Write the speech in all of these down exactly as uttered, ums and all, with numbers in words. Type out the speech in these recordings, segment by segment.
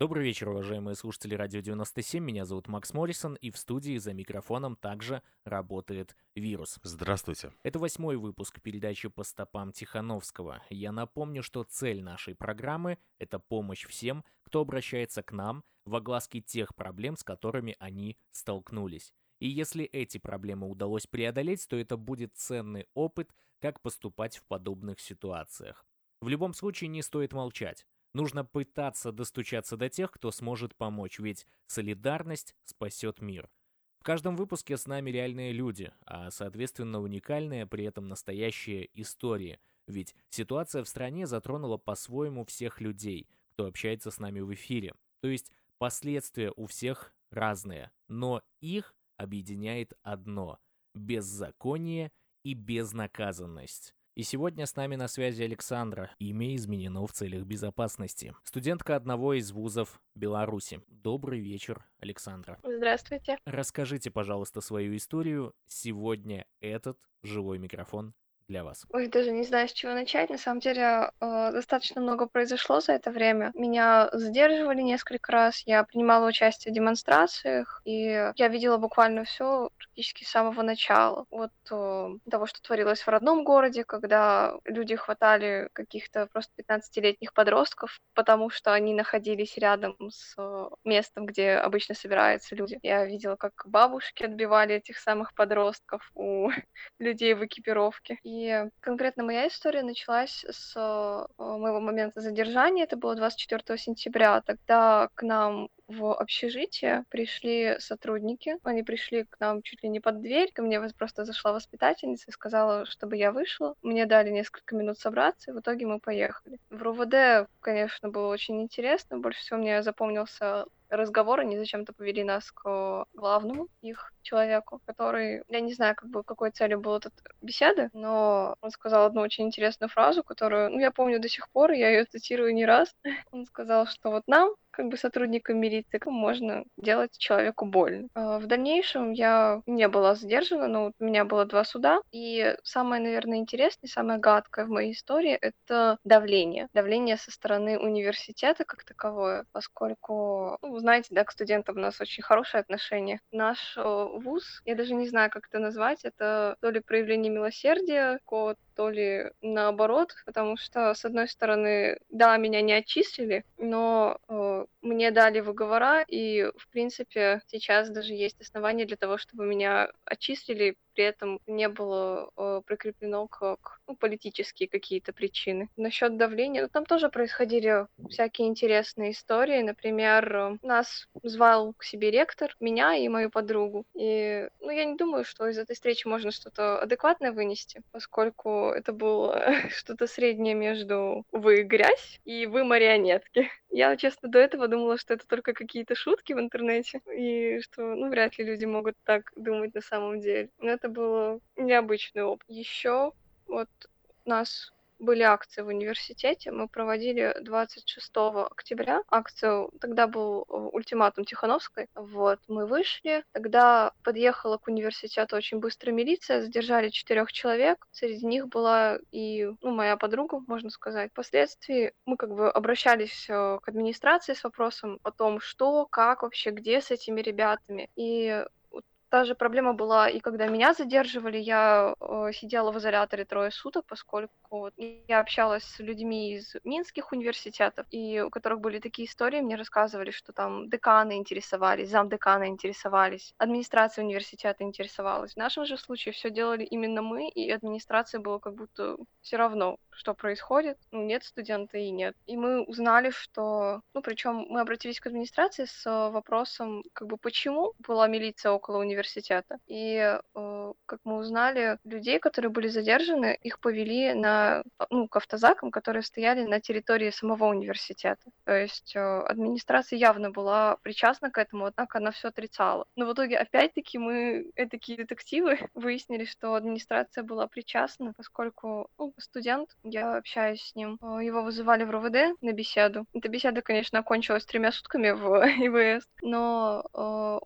Добрый вечер, уважаемые слушатели Радио девяносто семь. Меня зовут Макс Моррисон, и в студии за микрофоном также работает вирус. Здравствуйте. Это восьмой выпуск передачи «По стопам Тихановского». Я напомню, что цель нашей программы — это помощь всем, кто обращается к нам в огласке тех проблем, с которыми они столкнулись. И если эти проблемы удалось преодолеть, то это будет ценный опыт, как поступать в подобных ситуациях. В любом случае не стоит молчать. Нужно пытаться достучаться до тех, кто сможет помочь, ведь солидарность спасет мир. В каждом выпуске с нами реальные люди, а, соответственно, уникальные, при этом настоящие истории. Ведь ситуация в стране затронула по-своему всех людей, кто общается с нами в эфире. То есть последствия у всех разные, но их объединяет одно – беззаконие и безнаказанность. И сегодня с нами на связи Александра. Имя изменено в целях безопасности. Студентка одного из вузов Беларуси. Добрый вечер, Александра. Здравствуйте. Расскажите, пожалуйста, свою историю. Сегодня этот живой микрофон для вас. Ой, даже не знаю, с чего начать. На самом деле, э, достаточно много произошло за это время. Меня задерживали несколько раз, я принимала участие в демонстрациях, и я видела буквально все практически с самого начала. От э, того, что творилось в родном городе, когда люди хватали каких-то просто пятнадцатилетних подростков, потому что они находились рядом с э, местом, где обычно собираются люди. Я видела, как бабушки отбивали этих самых подростков у людей в экипировке. И И конкретно моя история началась с моего момента задержания, это было двадцать четвёртого сентября, тогда к нам в общежитие пришли сотрудники, они пришли к нам чуть ли не под дверь, ко мне просто зашла воспитательница и сказала, чтобы я вышла, мне дали несколько минут собраться, и в итоге мы поехали. В РУВД, конечно, было очень интересно, больше всего мне запомнился разговор, они зачем-то повели нас к главному их человеку, который, я не знаю, как бы какой целью была эта беседа, но он сказал одну очень интересную фразу, которую, ну, я помню до сих пор, я ее цитирую не раз. Он сказал, что вот нам, как бы сотрудникам милиции, можно делать человеку больно. В дальнейшем я не была задержана, но у меня было два суда, и самое, наверное, интересное, самое гадкое в моей истории — это давление. Давление со стороны университета как таковое, поскольку, ну, знаете, да, к студентам у нас очень хорошие отношения. Наш вуз, я даже не знаю, как это назвать, это то ли проявление милосердия какого-то, то ли наоборот, потому что, с одной стороны, да, меня не отчислили, но э, мне дали выговора, и, в принципе, сейчас даже есть основания для того, чтобы меня отчислили, при этом не было э, прикреплено как ну, политические какие-то причины. Насчет давления, ну, там тоже происходили всякие интересные истории, например, э, нас звал к себе ректор, меня и мою подругу, и, ну, я не думаю, что из этой встречи можно что-то адекватное вынести, поскольку это было что-то среднее между «вы грязь» и «вы марионетки». Я, честно, до этого думала, что это только какие-то шутки в интернете, и что, ну, вряд ли люди могут так думать на самом деле. Но это был необычный опыт. Еще вот у нас были акции в университете, мы проводили двадцать шестого октября акцию, тогда был ультиматум Тихановской, вот, мы вышли, тогда подъехала к университету очень быстро милиция, задержали четырех человек, среди них была и, ну, моя подруга, можно сказать. Впоследствии мы как бы обращались к администрации с вопросом о том, что, как вообще, где с этими ребятами, и та же проблема была и когда меня задерживали, я э, сидела в изоляторе трое суток, поскольку я общалась с людьми из минских университетов, и у которых были такие истории, мне рассказывали, что там деканы интересовались, замдеканы интересовались, администрация университета интересовалась. В нашем же случае все делали именно мы, и администрация была как будто все равно, что происходит, ну, нет студента и нет. И мы узнали, что, ну, причем мы обратились к администрации с вопросом, как бы, почему была милиция около университета, университета. И, э, как мы узнали, людей, которые были задержаны, их повели на, ну, к автозакам, которые стояли на территории самого университета. То есть э, администрация явно была причастна к этому, однако она все отрицала. Но в итоге, опять-таки, мы, такие детективы, выяснили, что администрация была причастна, поскольку, ну, студент я общаюсь с ним. Его вызывали в РУВД на беседу. Эта беседа, конечно, окончилась тремя сутками в ИВС, но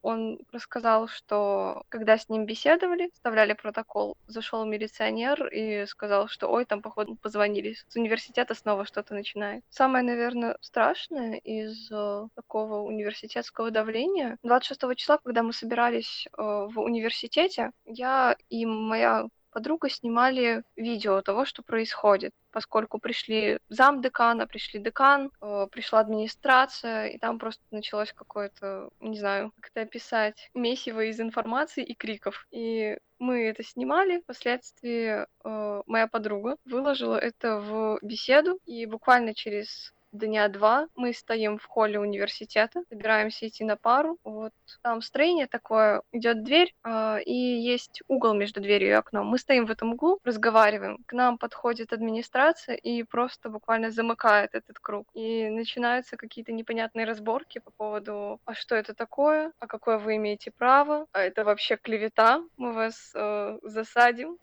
он рассказал, что когда с ним беседовали, вставляли протокол, зашел милиционер и сказал, что ой, там, походу, позвонились. С университета снова что-то начинает. Самое, наверное, страшное из такого университетского давления. двадцать шестого числа, когда мы собирались в университете, я и моя подруга снимали видео того, что происходит, поскольку пришли замдекана, пришли декан, э, пришла администрация, и там просто началось какое-то, не знаю, как это описать, месиво из информации и криков. И мы это снимали, впоследствии э, моя подруга выложила это в беседу, и буквально через дня два мы стоим в холле университета, собираемся идти на пару. Вот там строение такое, идет дверь, э, и есть угол между дверью и окном. Мы стоим в этом углу, разговариваем. К нам подходит администрация и просто буквально замыкает этот круг. И начинаются какие-то непонятные разборки по поводу «А что это такое? А какое вы имеете право? А это вообще клевета? Мы вас э, засадим?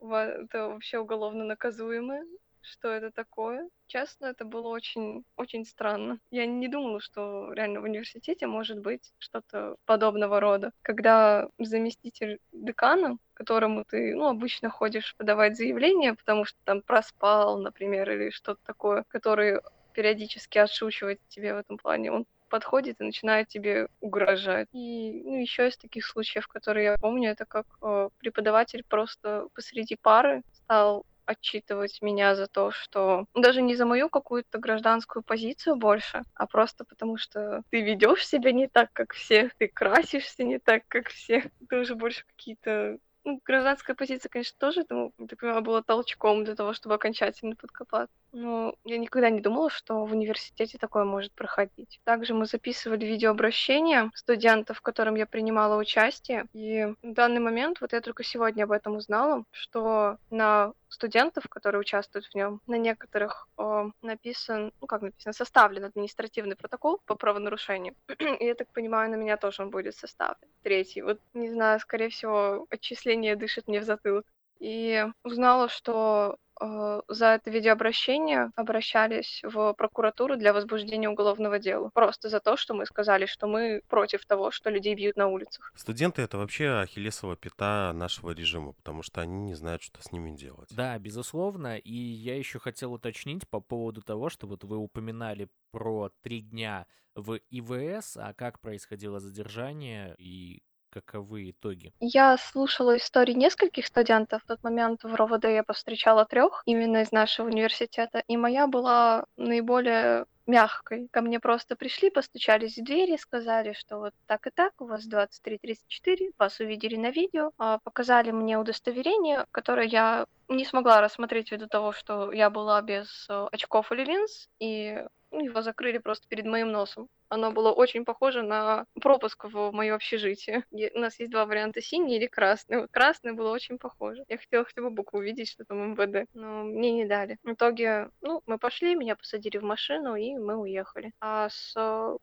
Это вообще уголовно наказуемое? Что это такое?» Честно, это было очень, очень странно. Я не думала, что реально в университете может быть что-то подобного рода. Когда заместитель декана, которому ты, ну, обычно ходишь подавать заявление, потому что там проспал, например, или что-то такое, который периодически отшучивает тебе в этом плане, он подходит и начинает тебе угрожать. И ну, еще из таких случаев, которые я помню, это как э, преподаватель просто посреди пары стал отчитывать меня за то, что даже не за мою какую-то гражданскую позицию больше, а просто потому, что ты ведешь себя не так, как все, ты красишься не так, как все, ты уже больше какие-то... Ну, гражданская позиция, конечно, тоже, это, так понимаю, была толчком для того, чтобы окончательно подкопаться. Но я никогда не думала, что в университете такое может проходить. Также мы записывали видеообращения студентов, в котором я принимала участие. И в данный момент, вот я только сегодня об этом узнала, что на студентов, которые участвуют в нем, на некоторых э, написан, ну как написано, составлен административный протокол по правонарушению. И я так понимаю, на меня тоже он будет составлен. Третий. Вот, не знаю, скорее всего, отчисление дышит мне в затылок. И узнала, что за это видеообращение обращались в прокуратуру для возбуждения уголовного дела. Просто за то, что мы сказали, что мы против того, что людей бьют на улицах. Студенты — это вообще ахиллесова пята нашего режима, потому что они не знают, что с ними делать. Да, безусловно. И я еще хотел уточнить по поводу того, что вот вы упоминали про три дня в ИВС, а как происходило задержание и... каковы итоги? Я слушала истории нескольких студентов. В тот момент в РУВД я повстречала трех именно из нашего университета, и моя была наиболее мягкой. Ко мне просто пришли, постучались в двери, сказали, что вот так и так, у вас двадцать три тридцать четыре, вас увидели на видео, показали мне удостоверение, которое я не смогла рассмотреть ввиду того, что я была без очков или линз, и его закрыли просто перед моим носом. Оно было очень похоже на пропуск в моё общежитие. У нас есть два варианта — синий или красный. Вот красный было очень похоже. Я хотела хотя бы букву увидеть, что там МВД, но мне не дали. В итоге, ну, мы пошли, меня посадили в машину, и мы уехали. А с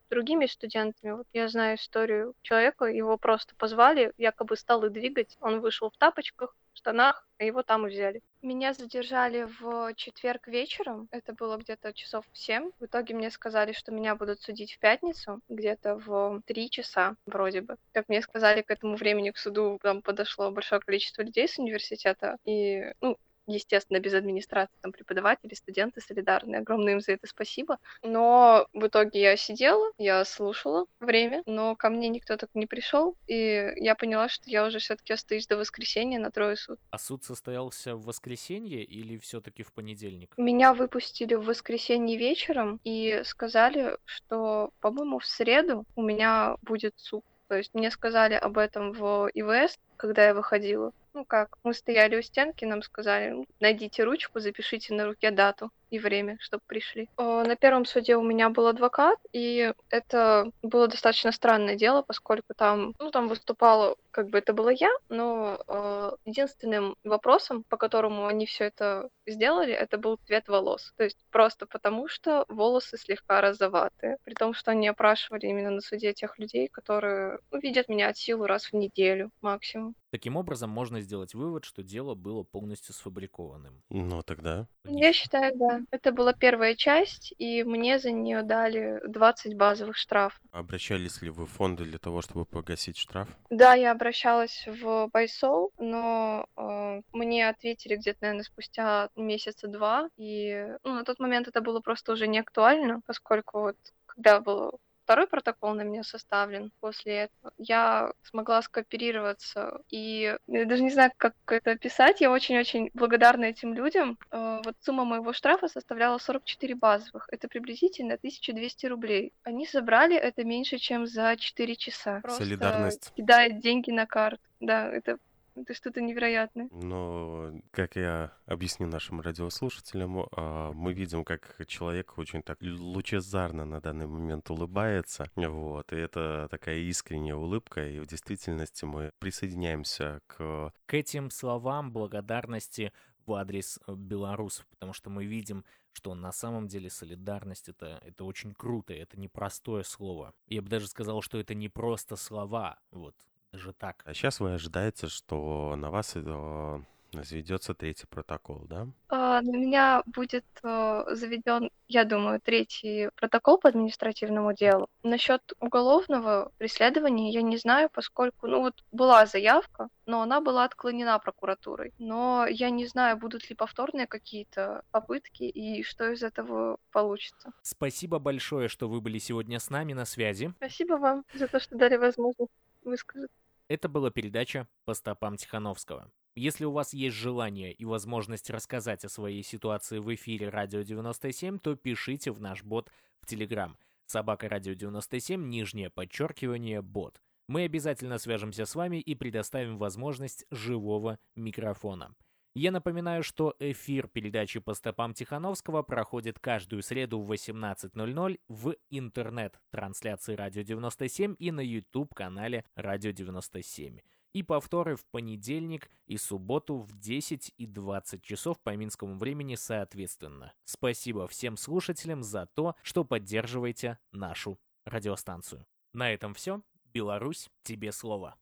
другими студентами, вот я знаю историю человека, его просто позвали, якобы стал их двигать. Он вышел в тапочках, в штанах, а его там и взяли. Меня задержали в четверг вечером, это было где-то часов в семь. В итоге мне сказали, что меня будут судить в пятницу, где-то в три часа, вроде бы. Как мне сказали, к этому времени к суду там подошло большое количество людей с университета, и, ну, естественно, без администрации, там, преподаватели, студенты солидарны. Огромное им за это спасибо. Но в итоге я сидела, я слушала время, но ко мне никто так не пришел, и я поняла, что я уже все-таки остаюсь до воскресенья на трое суток. А суд состоялся в воскресенье или все-таки в понедельник? Меня выпустили в воскресенье вечером и сказали, что, по-моему, в среду у меня будет суд. То есть мне сказали об этом в ИВС, когда я выходила. Ну как, мы стояли у стенки, нам сказали, найдите ручку, запишите на руке дату. и время, чтобы пришли. На первом суде у меня был адвокат, и это было достаточно странное дело, поскольку там, ну, там выступала, как бы это было я, но э, единственным вопросом, по которому они все это сделали, это был цвет волос. То есть просто потому, что волосы слегка розоватые, при том, что они опрашивали именно на суде тех людей, которые ну, видят меня от силы раз в неделю максимум. Таким образом, можно сделать вывод, что дело было полностью сфабрикованным. Ну, тогда... Я считаю, да. Это была первая часть, и мне за нее дали двадцать базовых штрафов. Обращались ли вы в фонды для того, чтобы погасить штраф? Да, я обращалась в BYSOL, но э, мне ответили где-то, наверное, спустя месяца два, и ну, на тот момент это было просто уже не актуально, поскольку вот когда было... Второй протокол на меня составлен. После этого я смогла скооперироваться. И я даже не знаю, как это описать. Я очень-очень благодарна этим людям. Вот сумма моего штрафа составляла сорок четыре базовых. Это приблизительно тысяча двести рублей. Они собрали это меньше, чем за четыре часа. Просто солидарность. Кидают деньги на карту. Да, это... Это что-то невероятное. Но, как я объясню нашим радиослушателям, мы видим, как человек очень так лучезарно на данный момент улыбается. Вот. И это такая искренняя улыбка. И в действительности мы присоединяемся к... К этим словам благодарности в адрес белорусов. Потому что мы видим, что на самом деле солидарность — это, это очень круто. Это непростое слово. Я бы даже сказал, что это не просто слова. Вот. Же так. А сейчас вы ожидаете, что на вас заведется третий протокол, да? А, на меня будет а, заведен, я думаю, третий протокол по административному делу. Насчет уголовного преследования я не знаю, поскольку, ну вот была заявка, но она была отклонена прокуратурой. Но я не знаю, будут ли повторные какие-то попытки и что из этого получится. Спасибо большое, что вы были сегодня с нами на связи. Спасибо вам за то, что дали возможность. Выскажет. Это была передача «По стопам Тихановского». Если у вас есть желание и возможность рассказать о своей ситуации в эфире «Радио девяносто семь», то пишите в наш бот в Телеграм. Собака «Радио девяносто семь», нижнее подчеркивание, бот. Мы обязательно свяжемся с вами и предоставим возможность живого микрофона. Я напоминаю, что эфир передачи «По стопам Тихановского» проходит каждую среду в восемнадцать ноль ноль в интернет-трансляции «Радио девяносто семь» и на YouTube-канале «Радио девяносто семь». И повторы в понедельник и субботу в десять и двадцать часов по минскому времени соответственно. Спасибо всем слушателям за то, что поддерживаете нашу радиостанцию. На этом все. Беларусь, тебе слово.